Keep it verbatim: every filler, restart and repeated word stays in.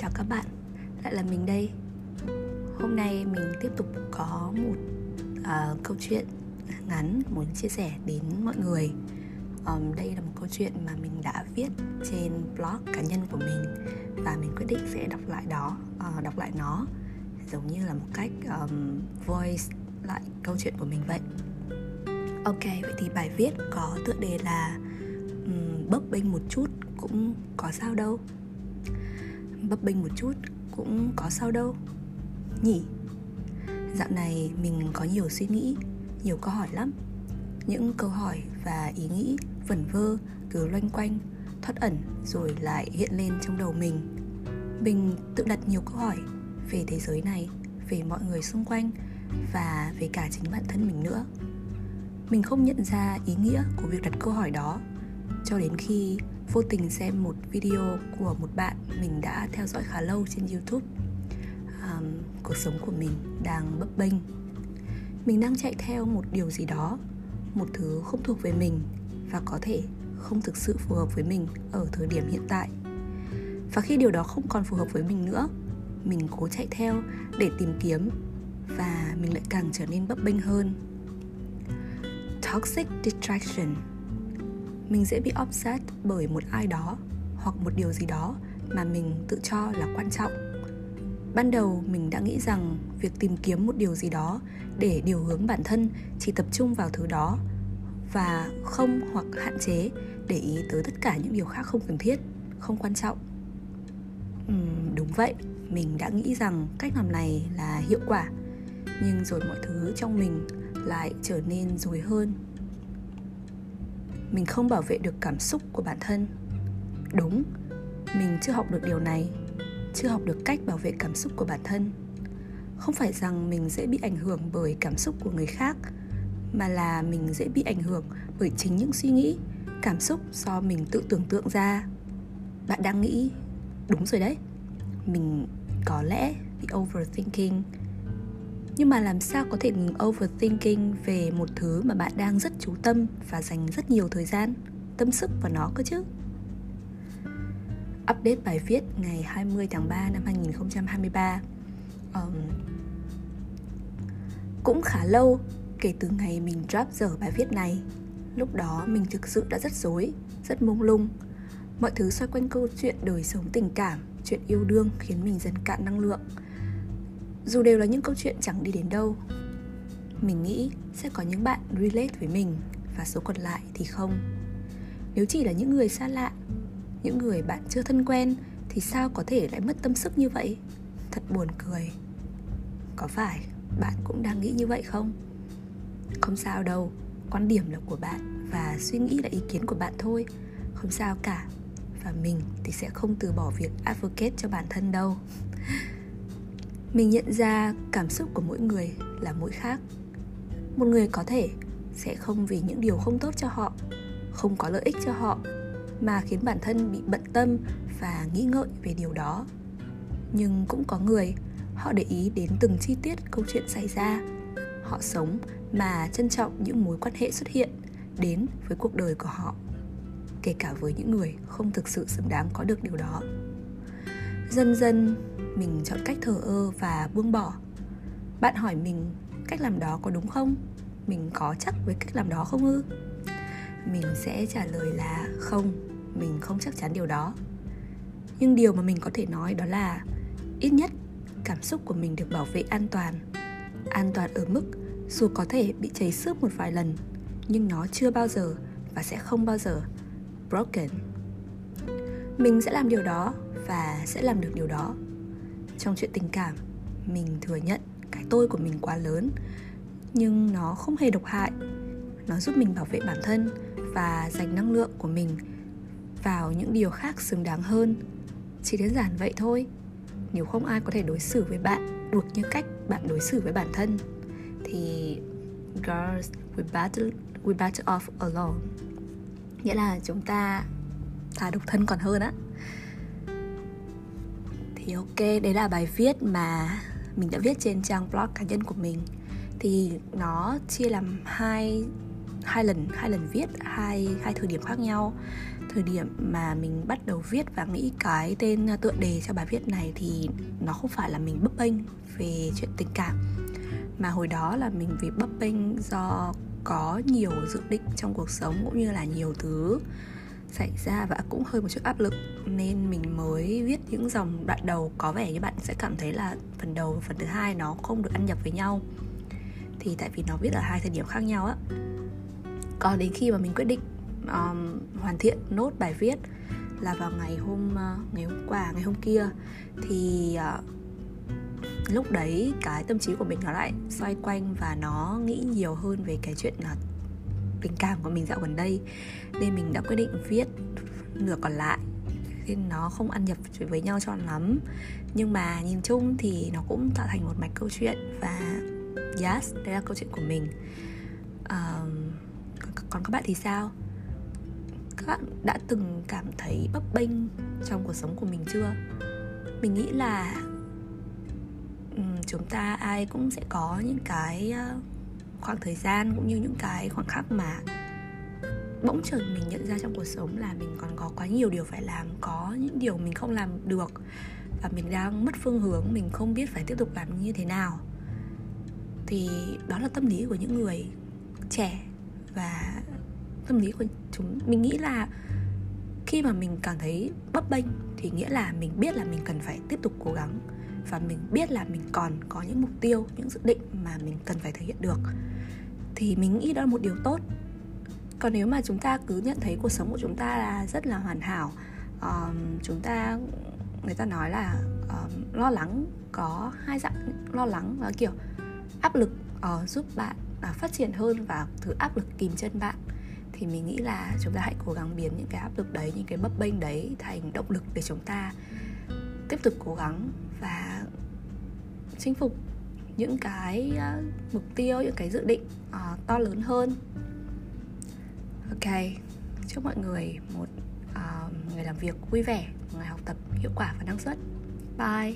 Chào các bạn, lại là mình đây. Hôm nay mình tiếp tục có một uh, câu chuyện ngắn muốn chia sẻ đến mọi người. um, Đây là một câu chuyện mà mình đã viết trên blog cá nhân của mình. Và mình quyết định sẽ đọc lại đó, uh, đọc lại nó giống như là một cách um, voice lại câu chuyện của mình vậy. Ok, vậy thì bài viết có tựa đề là um, Bấp bênh một chút cũng có sao đâu. Bấp bênh một chút cũng có sao đâu nhỉ? Dạo này mình có nhiều suy nghĩ, nhiều câu hỏi lắm. Những câu hỏi và ý nghĩ vẩn vơ cứ loanh quanh, thoắt ẩn rồi lại hiện lên trong đầu mình. Mình tự đặt nhiều câu hỏi về thế giới này, về mọi người xung quanh và về cả chính bản thân mình nữa. Mình không nhận ra ý nghĩa của việc đặt câu hỏi đó cho đến khi vô tình xem một video của một bạn mình đã theo dõi khá lâu trên YouTube. um, Cuộc sống của mình đang bấp bênh. Mình đang chạy theo một điều gì đó, một thứ không thuộc về mình và có thể không thực sự phù hợp với mình ở thời điểm hiện tại. Và khi điều đó không còn phù hợp với mình nữa, mình cố chạy theo để tìm kiếm và mình lại càng trở nên bấp bênh hơn. Toxic distraction. Mình dễ bị obsessed bởi một ai đó hoặc một điều gì đó mà mình tự cho là quan trọng. Ban đầu mình đã nghĩ rằng việc tìm kiếm một điều gì đó để điều hướng bản thân chỉ tập trung vào thứ đó và không hoặc hạn chế để ý tới tất cả những điều khác không cần thiết, không quan trọng. Uhm, đúng vậy, mình đã nghĩ rằng cách làm này là hiệu quả, nhưng rồi mọi thứ trong mình lại trở nên rối hơn. Mình không bảo vệ được cảm xúc của bản thân. Đúng, mình chưa học được điều này, chưa học được cách bảo vệ cảm xúc của bản thân. Không phải rằng mình dễ bị ảnh hưởng bởi cảm xúc của người khác, mà là mình dễ bị ảnh hưởng bởi chính những suy nghĩ, cảm xúc do mình tự tưởng tượng ra. Bạn đang nghĩ, đúng rồi đấy, mình có lẽ bị overthinking. Nhưng mà làm sao có thể ngừng overthinking về một thứ mà bạn đang rất chú tâm và dành rất nhiều thời gian, tâm sức vào nó cơ chứ? Update bài viết ngày hai mươi tháng ba năm hai nghìn không trăm hai mươi ba. um, Cũng khá lâu kể từ ngày mình drop dở bài viết này. Lúc đó mình thực sự đã rất rối, rất mông lung. Mọi thứ xoay quanh câu chuyện đời sống tình cảm, chuyện yêu đương khiến mình dần cạn năng lượng. Dù đều là những câu chuyện chẳng đi đến đâu. Mình nghĩ sẽ có những bạn relate với mình và số còn lại thì không. Nếu chỉ là những người xa lạ, những người bạn chưa thân quen thì sao có thể lại mất tâm sức như vậy? Thật buồn cười. Có phải bạn cũng đang nghĩ như vậy không? Không sao đâu, quan điểm là của bạn và suy nghĩ là ý kiến của bạn thôi. Không sao cả. Và mình thì sẽ không từ bỏ việc advocate cho bản thân đâu. Mình nhận ra cảm xúc của mỗi người là mỗi khác. Một người có thể sẽ không vì những điều không tốt cho họ, không có lợi ích cho họ mà khiến bản thân bị bận tâm và nghĩ ngợi về điều đó. Nhưng cũng có người, họ để ý đến từng chi tiết câu chuyện xảy ra. Họ sống mà trân trọng những mối quan hệ xuất hiện đến với cuộc đời của họ, kể cả với những người không thực sự xứng đáng có được điều đó. Dần dần mình chọn cách thờ ơ và buông bỏ. Bạn hỏi mình cách làm đó có đúng không? Mình có chắc với cách làm đó không ư? Mình sẽ trả lời là không, mình không chắc chắn điều đó. Nhưng điều mà mình có thể nói đó là ít nhất cảm xúc của mình được bảo vệ an toàn. An toàn ở mức dù có thể bị chảy xước một vài lần, nhưng nó chưa bao giờ và sẽ không bao giờ broken. Mình sẽ làm điều đó và sẽ làm được điều đó. Trong chuyện tình cảm, mình thừa nhận cái tôi của mình quá lớn, nhưng nó không hề độc hại. Nó giúp mình bảo vệ bản thân và dành năng lượng của mình vào những điều khác xứng đáng hơn. Chỉ đơn giản vậy thôi. Nếu không ai có thể đối xử với bạn được như cách bạn đối xử với bản thân, thì girls, we battle, we battle off alone. Nghĩa là chúng ta thà độc thân còn hơn á. Ok, đấy là bài viết mà mình đã viết trên trang blog cá nhân của mình. Thì nó chia làm hai hai lần hai lần viết, hai hai thời điểm khác nhau. Thời điểm mà mình bắt đầu viết và nghĩ cái tên tựa đề cho bài viết này thì nó không phải là mình bấp bênh về chuyện tình cảm, mà hồi đó là mình vì bấp bênh do có nhiều dự định trong cuộc sống cũng như là nhiều thứ xảy ra và cũng hơi một chút áp lực, nên mình mới viết những dòng đoạn đầu có vẻ như bạn sẽ cảm thấy là phần đầu và phần thứ hai nó không được ăn nhập với nhau, thì tại vì nó viết ở hai thời điểm khác nhau á. Còn đến khi mà mình quyết định um, hoàn thiện nốt bài viết là vào ngày hôm uh, ngày hôm qua ngày hôm kia thì uh, lúc đấy cái tâm trí của mình nó lại xoay quanh và nó nghĩ nhiều hơn về cái chuyện là tình cảm của mình dạo gần đây, nên mình đã quyết định viết nửa còn lại, nên nó không ăn nhập với nhau cho lắm. Nhưng mà nhìn chung thì nó cũng tạo thành một mạch câu chuyện và yes, đấy là câu chuyện của mình. uh, Còn các bạn thì sao? Các bạn đã từng cảm thấy bấp bênh trong cuộc sống của mình chưa? Mình nghĩ là chúng ta ai cũng sẽ có những cái khoảng thời gian cũng như những cái khoảng khắc mà bỗng chợt mình nhận ra trong cuộc sống là mình còn có quá nhiều điều phải làm, có những điều mình không làm được và mình đang mất phương hướng, mình không biết phải tiếp tục làm như thế nào. Thì đó là tâm lý của những người trẻ, và tâm lý của chúng mình nghĩ là khi mà mình cảm thấy bấp bênh thì nghĩa là mình biết là mình cần phải tiếp tục cố gắng và mình biết là mình còn có những mục tiêu, những dự định mà mình cần phải thực hiện được, thì mình nghĩ đó là một điều tốt. Còn nếu mà chúng ta cứ nhận thấy cuộc sống của chúng ta là rất là hoàn hảo, um, chúng ta người ta nói là um, lo lắng có hai dạng, lo lắng là kiểu áp lực uh, giúp bạn À, phát triển hơn và thứ áp lực kìm chân bạn, thì mình nghĩ là chúng ta hãy cố gắng biến những cái áp lực đấy, những cái bấp bênh đấy thành động lực để chúng ta tiếp tục cố gắng và chinh phục những cái uh, mục tiêu, những cái dự định uh, to lớn hơn. Ok, chúc mọi người một uh, ngày làm việc vui vẻ, một ngày học tập hiệu quả và năng suất. Bye!